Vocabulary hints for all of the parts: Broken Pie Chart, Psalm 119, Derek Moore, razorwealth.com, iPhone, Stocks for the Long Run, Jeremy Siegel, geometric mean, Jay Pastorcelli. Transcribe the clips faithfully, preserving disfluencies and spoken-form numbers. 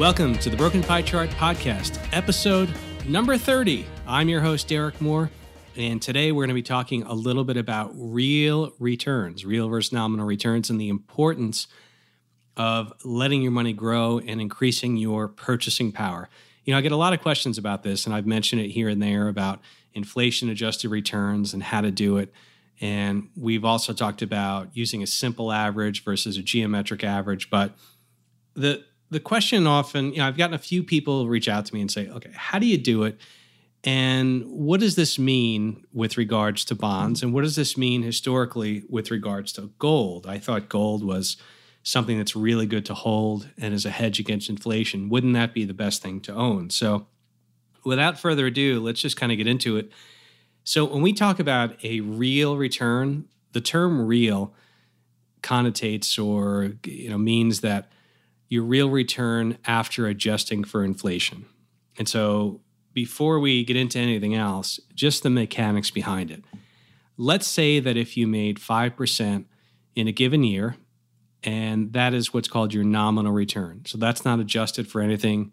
Welcome to the Broken Pie Chart podcast, episode number thirty. I'm your host, Derek Moore, and today we're going to be talking a little bit about real returns, real versus nominal returns, and the importance of letting your money grow and increasing your purchasing power. You know, I get a lot of questions about this, and I've mentioned it here and there about inflation-adjusted returns and how to do it. And we've also talked about using a simple average versus a geometric average. But the the question often, you know, I've gotten a few people reach out to me and say, okay, how do you do it? And what does this mean with regards to bonds? And what does this mean historically with regards to gold? I thought gold was something that's really good to hold and is a hedge against inflation. Wouldn't that be the best thing to own? So without further ado, let's just kind of get into it. So when we talk about a real return, the term real connotates or you know means that your real return after adjusting for inflation. And so before we get into anything else, just the mechanics behind it. Let's say that if you made five percent in a given year, and that is what's called your nominal return. So that's not adjusted for anything.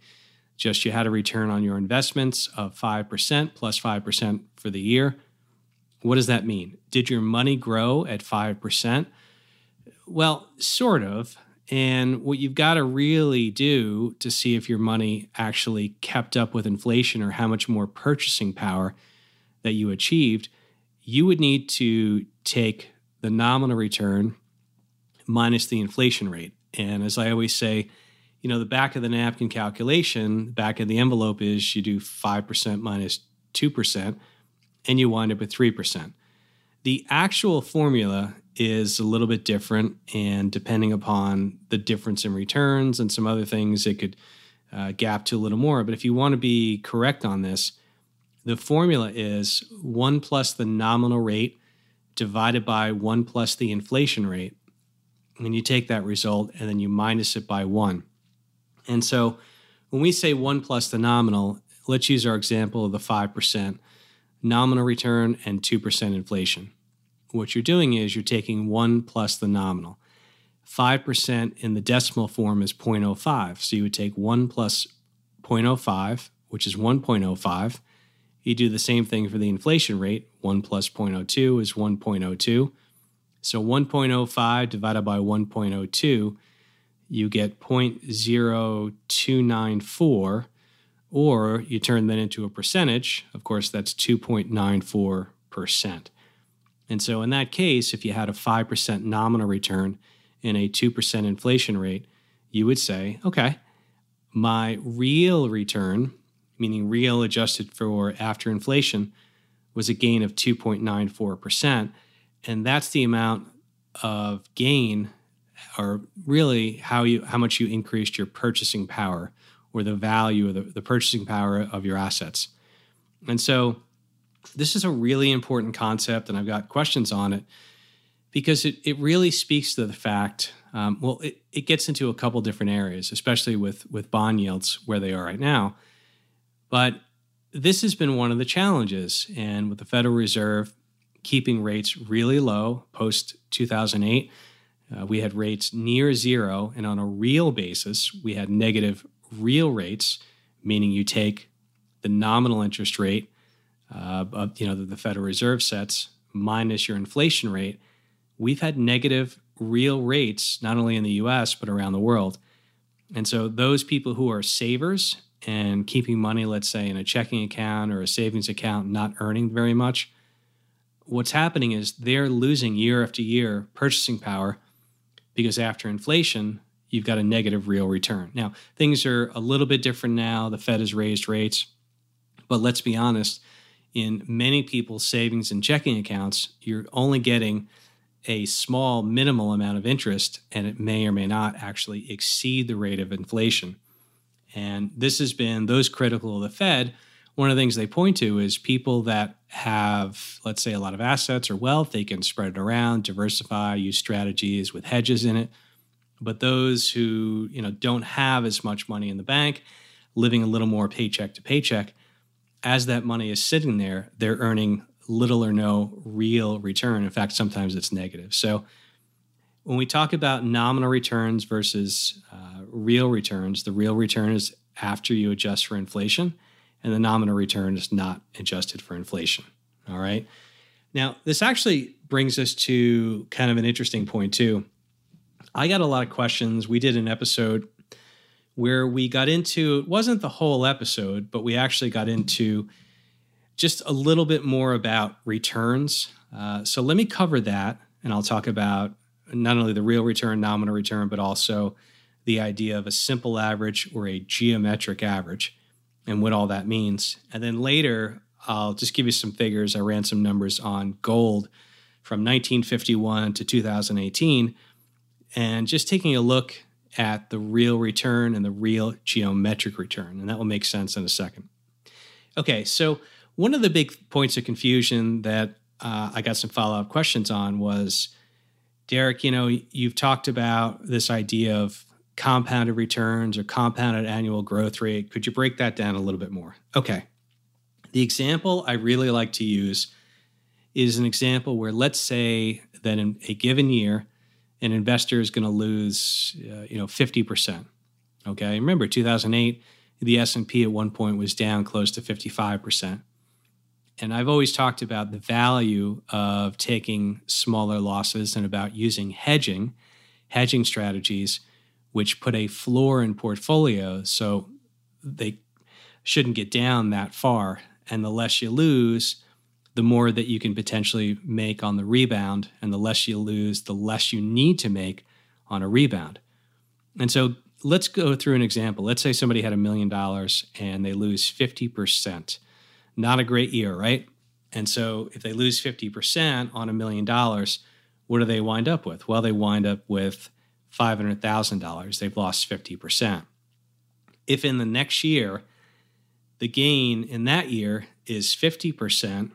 Just you had a return on your investments of five percent plus five percent for the year. What does that mean? Did your money grow at five percent? Well, sort of. And what you've got to really do to see if your money actually kept up with inflation or how much more purchasing power that you achieved, you would need to take the nominal return minus the inflation rate. And as I always say, you know, the back of the napkin calculation, back of the envelope is you do five percent minus two percent, and you wind up with three percent. The actual formula is a little bit different, and depending upon the difference in returns and some other things, it could uh, gap to a little more. But if you want to be correct on this, the formula is one plus the nominal rate divided by one plus the inflation rate. And you take that result, and then you minus it by one. And so when we say one plus the nominal, let's use our example of the five percent nominal return and two percent inflation. What you're doing is you're taking one plus the nominal. five percent in the decimal form is zero point zero five. So you would take one plus zero point zero five, which is one point zero five. You do the same thing for the inflation rate. one plus zero point zero two is one point zero two. So one point zero five divided by one point zero two, you get zero point zero two nine four, or you turn that into a percentage. Of course, that's two point nine four percent. And so in that case, if you had a five percent nominal return and a two percent inflation rate, you would say, okay, my real return, meaning real adjusted for after inflation, was a gain of two point nine four percent. And that's the amount of gain, or really how you how much you increased your purchasing power, or the value of the, the purchasing power of your assets. And so this is a really important concept, and I've got questions on it because it, it really speaks to the fact, um, well, it, it gets into a couple different areas, especially with, with bond yields where they are right now. But this has been one of the challenges, and with the Federal Reserve keeping rates really low post two thousand eight. Uh, we had rates near zero, and on a real basis, we had negative real rates, meaning you take the nominal interest rate uh, of, you know, that the Federal Reserve sets minus your inflation rate. We've had negative real rates, not only in the U S, but around the world. And so those people who are savers and keeping money, let's say, in a checking account or a savings account, not earning very much, what's happening is they're losing year after year purchasing power because after inflation, you've got a negative real return. Now, things are a little bit different now. The Fed has raised rates. But let's be honest, in many people's savings and checking accounts, you're only getting a small, minimal amount of interest, and it may or may not actually exceed the rate of inflation. And this has been those critical of the Fed. One of the things they point to is people that have, let's say, a lot of assets or wealth, they can spread it around, diversify, use strategies with hedges in it. But those who, you know, don't have as much money in the bank, living a little more paycheck to paycheck, as that money is sitting there, they're earning little or no real return. In fact, sometimes it's negative. So When we talk about nominal returns versus uh, real returns, the real return is after you adjust for inflation, and the nominal return is not adjusted for inflation. All right. Now, this actually brings us to kind of an interesting point, too. I got a lot of questions. We did an episode where we got into, it wasn't the whole episode, but we actually got into just a little bit more about returns. Uh, so let me cover that, and I'll talk about not only the real return, nominal return, but also the idea of a simple average or a geometric average and what all that means. And then later, I'll just give you some figures. I ran some numbers on gold from nineteen fifty-one to two thousand eighteen, and just taking a look at the real return and the real geometric return. And that will make sense in a second. Okay, so one of the big points of confusion that uh, I got some follow-up questions on was, Derek, you know, you've talked about this idea of compounded returns or compounded annual growth rate. Could you break that down a little bit more? Okay. The example I really like to use is an example where, let's say that in a given year, an investor is going to lose, uh, you know, fifty percent. Okay. Remember, two thousand eight, the S and P at one point was down close to fifty-five percent. And I've always talked about the value of taking smaller losses and about using hedging, hedging strategies, which put a floor in portfolios so they shouldn't get down that far. And the less you lose, the more that you can potentially make on the rebound. And the less you lose, the less you need to make on a rebound. And so let's go through an example. Let's say somebody had a million dollars and they lose fifty percent. Not a great year, right? And so if they lose fifty percent on a million dollars, what do they wind up with? Well, they wind up with five hundred thousand dollars. They've lost fifty percent. If in the next year, the gain in that year is fifty percent,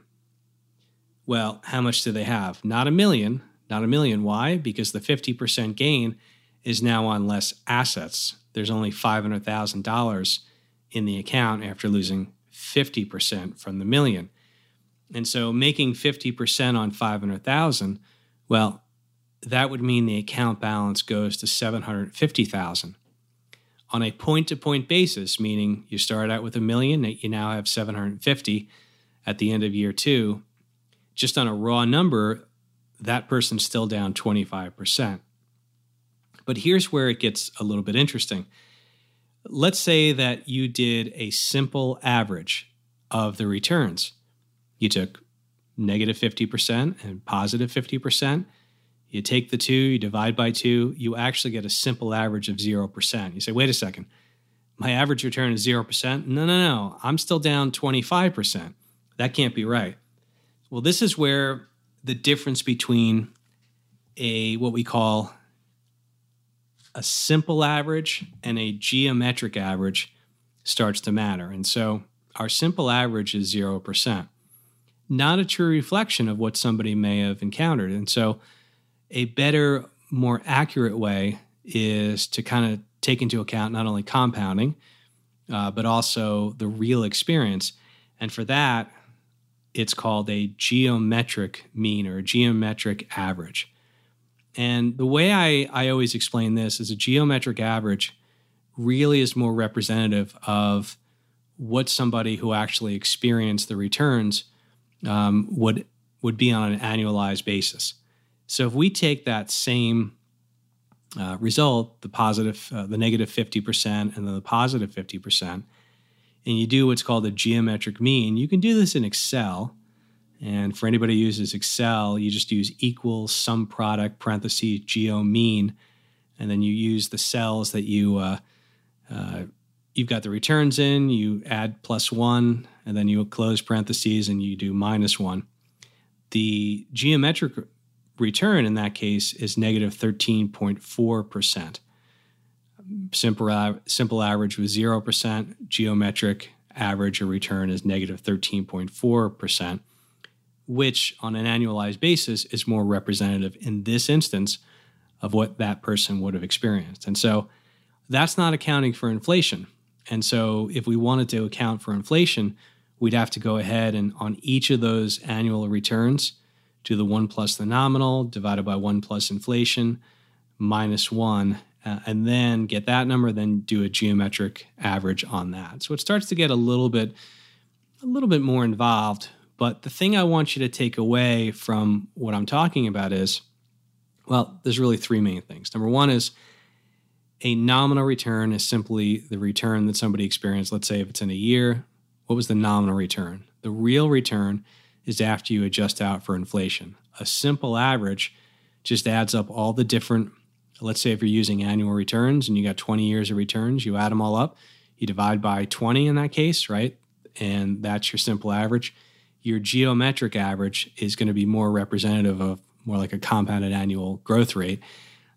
well, how much do they have? Not a million. Not a million. Why? Because the fifty percent gain is now on less assets. There's only five hundred thousand dollars in the account after losing fifty percent from the million. And so making fifty percent on five hundred thousand, well, that would mean the account balance goes to seven hundred fifty thousand. On a point-to-point basis, meaning you start out with a million, you now have seven hundred fifty at the end of year two. Just on a raw number, that person's still down twenty-five percent. But here's where it gets a little bit interesting. Let's say that you did a simple average of the returns. You took negative fifty percent and positive fifty percent. You take the two, you divide by two, you actually get a simple average of zero percent. You say, wait a second, my average return is zero percent? No, no, no, I'm still down twenty-five percent. That can't be right. Well, this is where the difference between a what we call a simple average and a geometric average starts to matter. And so our simple average is zero percent, not a true reflection of what somebody may have encountered. And so a better, more accurate way is to kind of take into account not only compounding, uh, but also the real experience. And for that, it's called a geometric mean or a geometric average. And the way I, I always explain this is a geometric average really is more representative of what somebody who actually experienced the returns um, would would be on an annualized basis. So if we take that same uh, result, the positive, uh, the negative fifty percent and then the positive fifty percent, and you do what's called a geometric mean, you can do this in Excel. And for anybody who uses Excel, you just use equals sum product parentheses geo mean, and then you use the cells that you uh, uh, you've got the returns in. You add plus one, and then you close parentheses and you do minus one. The geometric return in that case is negative thirteen point four percent. Simple simple average was zero percent. Geometric average or return is negative thirteen point four percent. Which on an annualized basis is more representative in this instance of what that person would have experienced. And so that's not accounting for inflation. And so if we wanted to account for inflation, we'd have to go ahead and on each of those annual returns, do the one plus the nominal divided by one plus inflation, minus one, uh, and then get that number, then do a geometric average on that. So it starts to get a little bit, a little bit more involved. But the thing I want you to take away from what I'm talking about is, well, there's really three main things. Number one is a nominal return is simply the return that somebody experienced. Let's say if it's in a year, what was the nominal return? The real return is after you adjust out for inflation. A simple average just adds up all the different, let's say if you're using annual returns and you got twenty years of returns, you add them all up, you divide by twenty in that case, right? And that's your simple average. Your geometric average is going to be more representative of more like a compounded annual growth rate.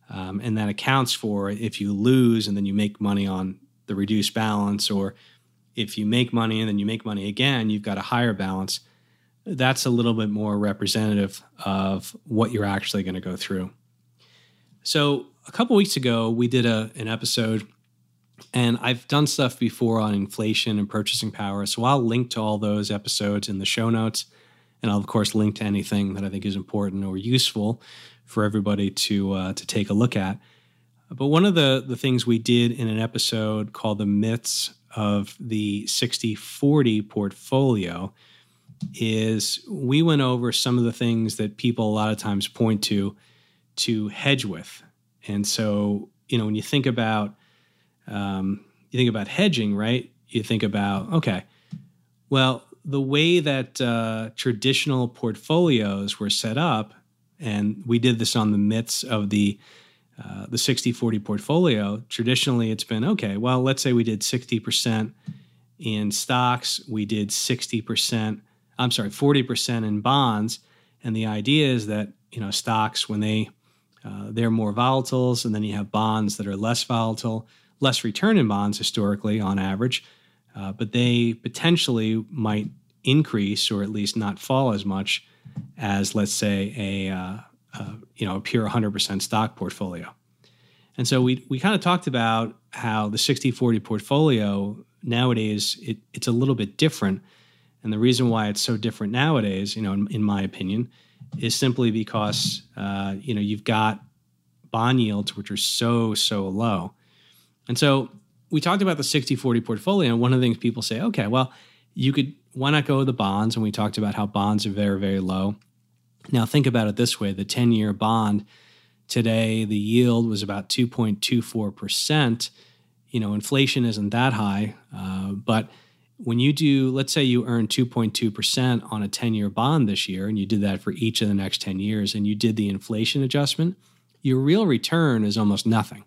Um, and that accounts for if you lose and then you make money on the reduced balance, or if you make money and then you make money again, you've got a higher balance. That's a little bit more representative of what you're actually going to go through. So a couple weeks ago, we did a, an episode, and I've done stuff before on inflation and purchasing power. So I'll link to all those episodes in the show notes. And I'll, of course, link to anything that I think is important or useful for everybody to uh, to take a look at. But one of the, the things we did in an episode called The Myths of the sixty forty Portfolio is we went over some of the things that people a lot of times point to to hedge with. And so, you know, when you think about um, you think about hedging, right? You think about, okay, well, the way that uh, traditional portfolios were set up, and we did this on the myths of the uh, the sixty forty portfolio, traditionally it's been, okay, well, let's say we did sixty percent in stocks, we did sixty percent, I'm sorry, forty percent in bonds, and the idea is that, you know, stocks, when they, uh, they're more volatiles, and then you have bonds that are less volatile, less return in bonds historically on average, Uh, but they potentially might increase or at least not fall as much as, let's say, a, uh, a you know a pure one hundred percent stock portfolio. And so we we kind of talked about how the sixty forty portfolio nowadays, it, it's a little bit different. And the reason why it's so different nowadays, you know, in, in my opinion, is simply because, uh, you know, you've got bond yields, which are so, so low. And so we talked about the sixty forty portfolio, and one of the things people say, okay, well, you could, why not go with the bonds? And we talked about how bonds are very, very low. Now, think about it this way. The ten-year bond today, the yield was about two point two four percent. You know, inflation isn't that high, uh, but when you do, let's say you earn two point two percent on a ten-year bond this year, and you did that for each of the next ten years, and you did the inflation adjustment, your real return is almost nothing.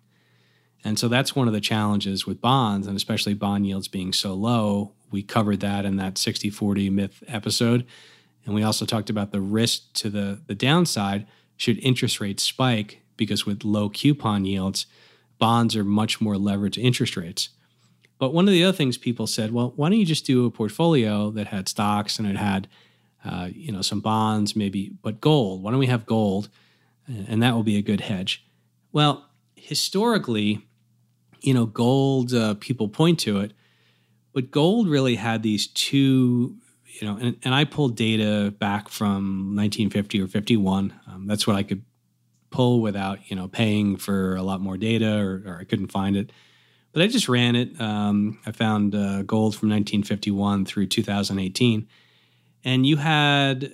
And so that's one of the challenges with bonds, and especially bond yields being so low. We covered that in that sixty forty myth episode. And we also talked about the risk to the, the downside should interest rates spike, because with low coupon yields, bonds are much more leveraged to interest rates. But one of the other things people said, well, why don't you just do a portfolio that had stocks and it had uh, you know, some bonds maybe, but gold? Why don't we have gold? And that will be a good hedge. Well, historically, you know, gold, uh, people point to it, but gold really had these two, you know, and, and I pulled data back from nineteen fifty or fifty-one. Um, that's what I could pull without, you know, paying for a lot more data, or, or I couldn't find it. But I just ran it. Um, I found uh, gold from nineteen fifty-one through two thousand eighteen. And you had,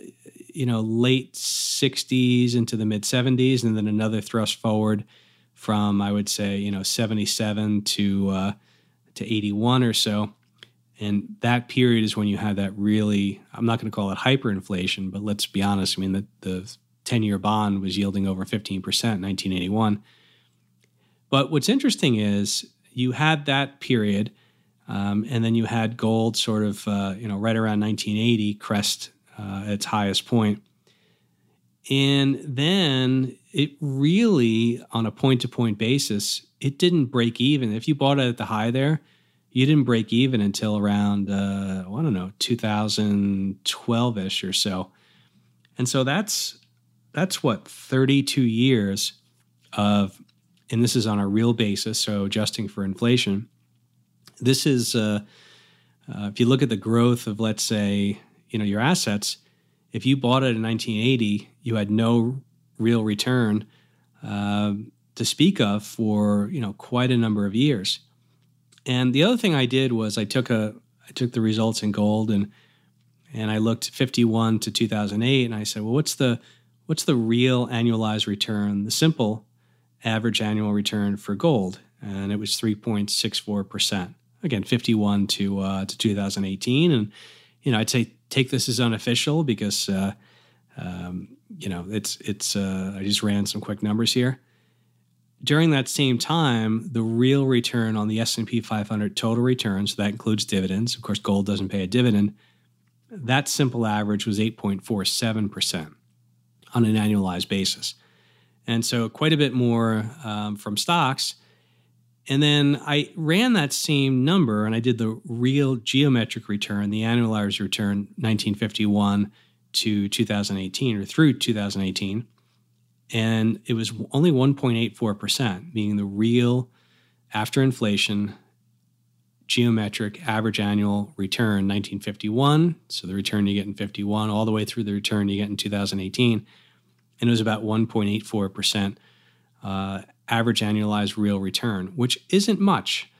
you know, late sixties into the mid seventies, and then another thrust forward from, I would say, you know, seventy-seven to uh, to eighty-one or so. And that period is when you had that really, I'm not going to call it hyperinflation, but let's be honest, I mean, the, the ten-year bond was yielding over fifteen percent in nineteen eighty-one. But what's interesting is you had that period, um, and then you had gold sort of, uh, you know, right around nineteen eighty crest uh, its highest point. And then it really, on a point-to-point basis, it didn't break even. If you bought it at the high there, you didn't break even until around, uh, I don't know, two thousand twelve-ish or so. And so that's, that's what, thirty-two years of, and this is on a real basis, so adjusting for inflation. This is, uh, uh, if you look at the growth of, let's say, you know, your assets, if you bought it in nineteen eighty, you had no real return, uh, to speak of for, you know, quite a number of years. And the other thing I did was I took a I took the results in gold and and I looked fifty-one to two thousand eight, and I said, well, what's the what's the real annualized return, the simple average annual return for gold? And it was three point six four percent. Again, fifty-one to uh, to two thousand eighteen, and you know, I'd say take this as unofficial because uh, um, you know, it's it's uh, I just ran some quick numbers here. During that same time, the real return on the S and P five hundred total return, so that includes dividends. Of course, gold doesn't pay a dividend. That simple average was eight point four seven percent on an annualized basis. And so quite a bit more um, from stocks. And then I ran that same number, and I did the real geometric return, the annualized return, nineteen fifty-one to two thousand eighteen, or through two thousand eighteen. And it was only one point eight four percent, meaning the real, after inflation, geometric average annual return, nineteen fifty-one. So the return you get in fifty-one all the way through the return you get in two thousand eighteen. And it was about one point eight four percent uh, average annualized real return, which isn't much.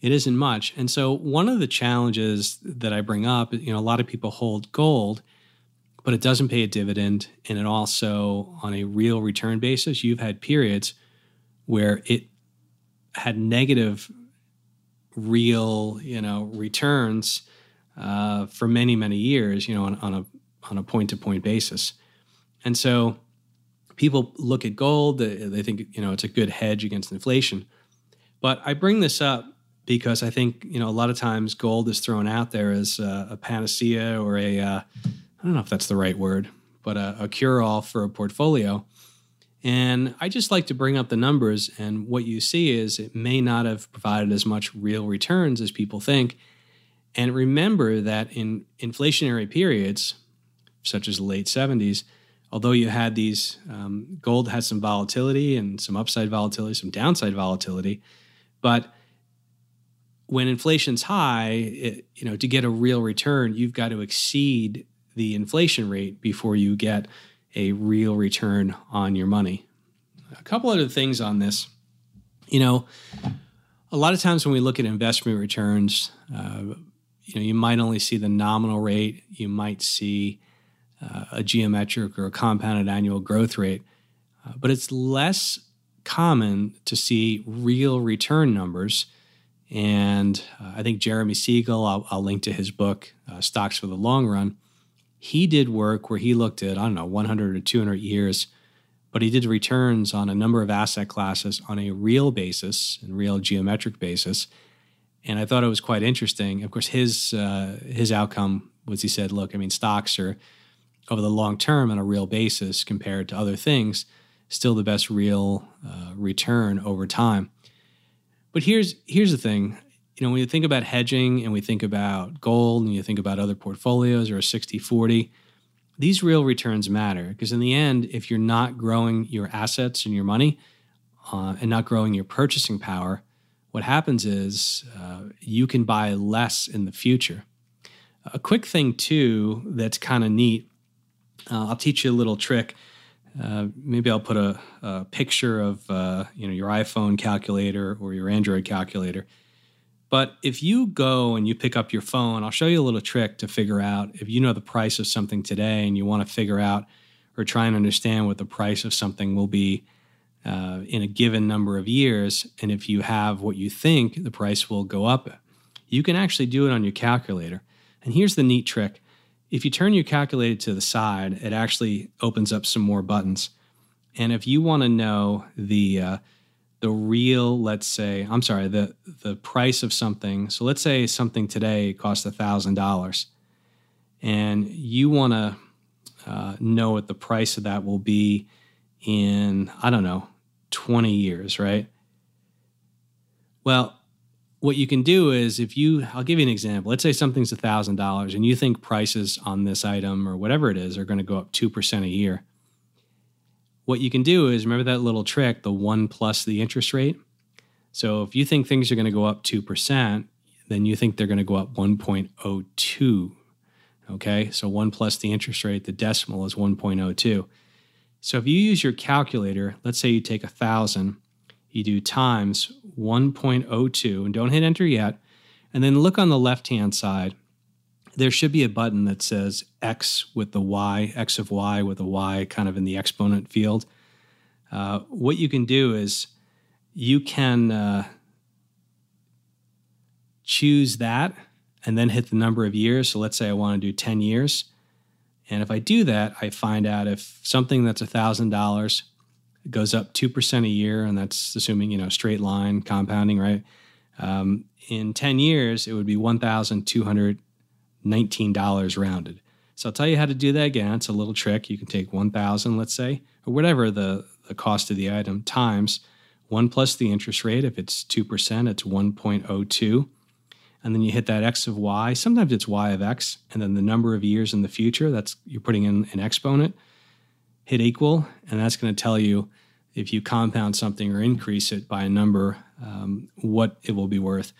It isn't much. And so one of the challenges that I bring up, you know, a lot of people hold gold, but it doesn't pay a dividend, and it also, on a real return basis, you've had periods where it had negative real, you know, returns uh, for many, many years, you know, on, on a on a point-to-point basis. And so people look at gold, they think, you know, it's a good hedge against inflation. But I bring this up because I think, you know, a lot of times gold is thrown out there as uh, a panacea or a... Uh, I don't know if that's the right word, but a, a cure-all for a portfolio. And I just like to bring up the numbers, and what you see is it may not have provided as much real returns as people think. And remember that in inflationary periods, such as the late seventies, although you had these, um, gold had some volatility and some upside volatility, some downside volatility, but when inflation's high, it, you know, to get a real return, you've got to exceed the inflation rate before you get a real return on your money. A couple other things on this. You know, a lot of times when we look at investment returns, uh, you know, you might only see the nominal rate. You might see uh, a geometric or a compounded annual growth rate, uh, but it's less common to see real return numbers. And uh, I think Jeremy Siegel, I'll, I'll link to his book, uh, Stocks for the Long Run. He did work where he looked at, I don't know, one hundred or two hundred years, but he did returns on a number of asset classes on a real basis and real geometric basis. And I thought it was quite interesting. Of course, his uh, his outcome was he said, look, I mean, stocks are over the long term on a real basis compared to other things, still the best real uh, return over time. But here's here's the thing. You know, when you think about hedging and we think about gold and you think about other portfolios or a sixty forty, these real returns matter because in the end, if you're not growing your assets and your money uh, and not growing your purchasing power, what happens is uh, you can buy less in the future. A quick thing, too, that's kind of neat, uh, I'll teach you a little trick. Uh, maybe I'll put a, a picture of, uh, you know, your iPhone calculator or your Android calculator. But if you go and you pick up your phone, I'll show you a little trick to figure out if you know the price of something today and you want to figure out or try and understand what the price of something will be uh, in a given number of years. And if you have what you think the price will go up, you can actually do it on your calculator. And here's the neat trick. If you turn your calculator to the side, it actually opens up some more buttons. And if you want to know the... Uh, the real, let's say, I'm sorry, the the price of something. So let's say something today costs one thousand dollars and you want to uh, know what the price of that will be in, I don't know, twenty years, right? Well, what you can do is if you, I'll give you an example. Let's say something's one thousand dollars and you think prices on this item or whatever it is are going to go up two percent a year. What you can do is, remember that little trick, the one plus the interest rate? So if you think things are going to go up two percent, then you think they're going to go up one point zero two, okay? So one plus the interest rate, the decimal is one point zero two. So if you use your calculator, let's say you take one thousand you do times one point oh two, and don't hit enter yet, and then look on the left-hand side. There should be a button that says X with the Y, X of Y with a Y kind of in the exponent field. Uh, what you can do is you can uh, choose that and then hit the number of years. So let's say I want to do ten years. And if I do that, I find out if something that's one thousand dollars goes up two percent a year, and that's assuming, you know, straight line compounding, right? Um, in ten years, it would be one thousand two hundred nineteen dollars rounded. So I'll tell you how to do that again. It's a little trick. You can take one thousand, let's say, or whatever the, the cost of the item, times one plus the interest rate. If it's two percent, it's one point oh two. And then you hit that X of Y. Sometimes it's Y of X. And then the number of years in the future, that's you're putting in an exponent. Hit equal, and that's going to tell you if you compound something or increase it by a number, um, what it will be worth.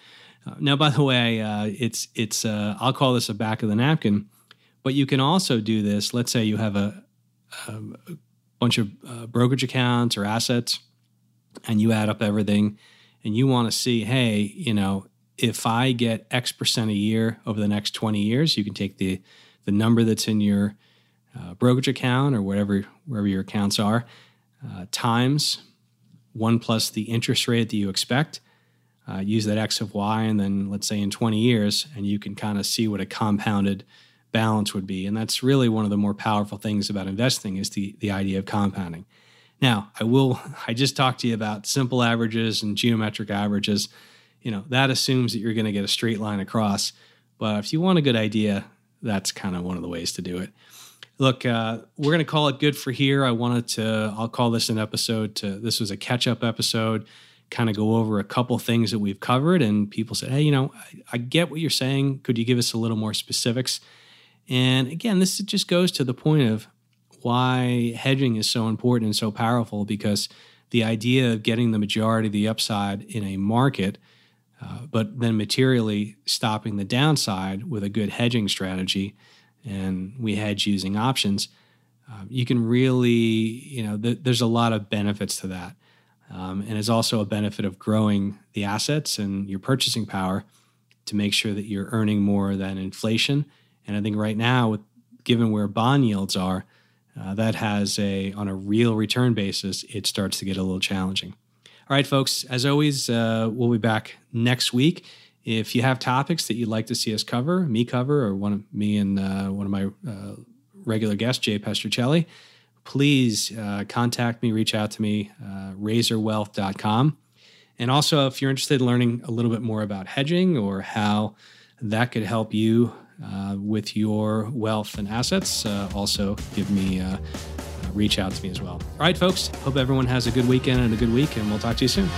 Uh, now, by the way, uh, it's it's uh, I'll call this a back of the napkin, but you can also do this. Let's say you have a, a bunch of uh, brokerage accounts or assets, and you add up everything, and you want to see, hey, you know, if I get X percent a year over the next twenty years, you can take the the number that's in your Uh, brokerage account or whatever, wherever your accounts are, uh, times one plus the interest rate that you expect. Uh, use that X of Y, and then let's say in twenty years, and you can kind of see what a compounded balance would be. And that's really one of the more powerful things about investing, is the the idea of compounding. Now, I will, I just talked to you about simple averages and geometric averages. You know, that assumes that you're going to get a straight line across. But if you want a good idea, that's kind of one of the ways to do it. Look, uh, we're going to call it good for here. I wanted to, I'll call this an episode to, this was a catch-up episode, kind of go over a couple things that we've covered. And people said, hey, you know, I, I get what you're saying. Could you give us a little more specifics? And again, this just goes to the point of why hedging is so important and so powerful, because the idea of getting the majority of the upside in a market, uh, but then materially stopping the downside with a good hedging strategy, and we hedge using options, uh, you can really, you know, th- there's a lot of benefits to that. Um, and it's also a benefit of growing the assets and your purchasing power to make sure that you're earning more than inflation. And I think right now, with, given where bond yields are, uh, that has a, on a real return basis, it starts to get a little challenging. All right, folks, as always, uh, we'll be back next week. If you have topics that you'd like to see us cover, me cover, or one of me and uh, one of my uh, regular guests, Jay Pastorcelli, please uh, contact me, reach out to me, uh, razor wealth dot com. And also, if you're interested in learning a little bit more about hedging or how that could help you uh, with your wealth and assets, uh, also give me uh, reach out to me as well. All right, folks, hope everyone has a good weekend and a good week, and we'll talk to you soon.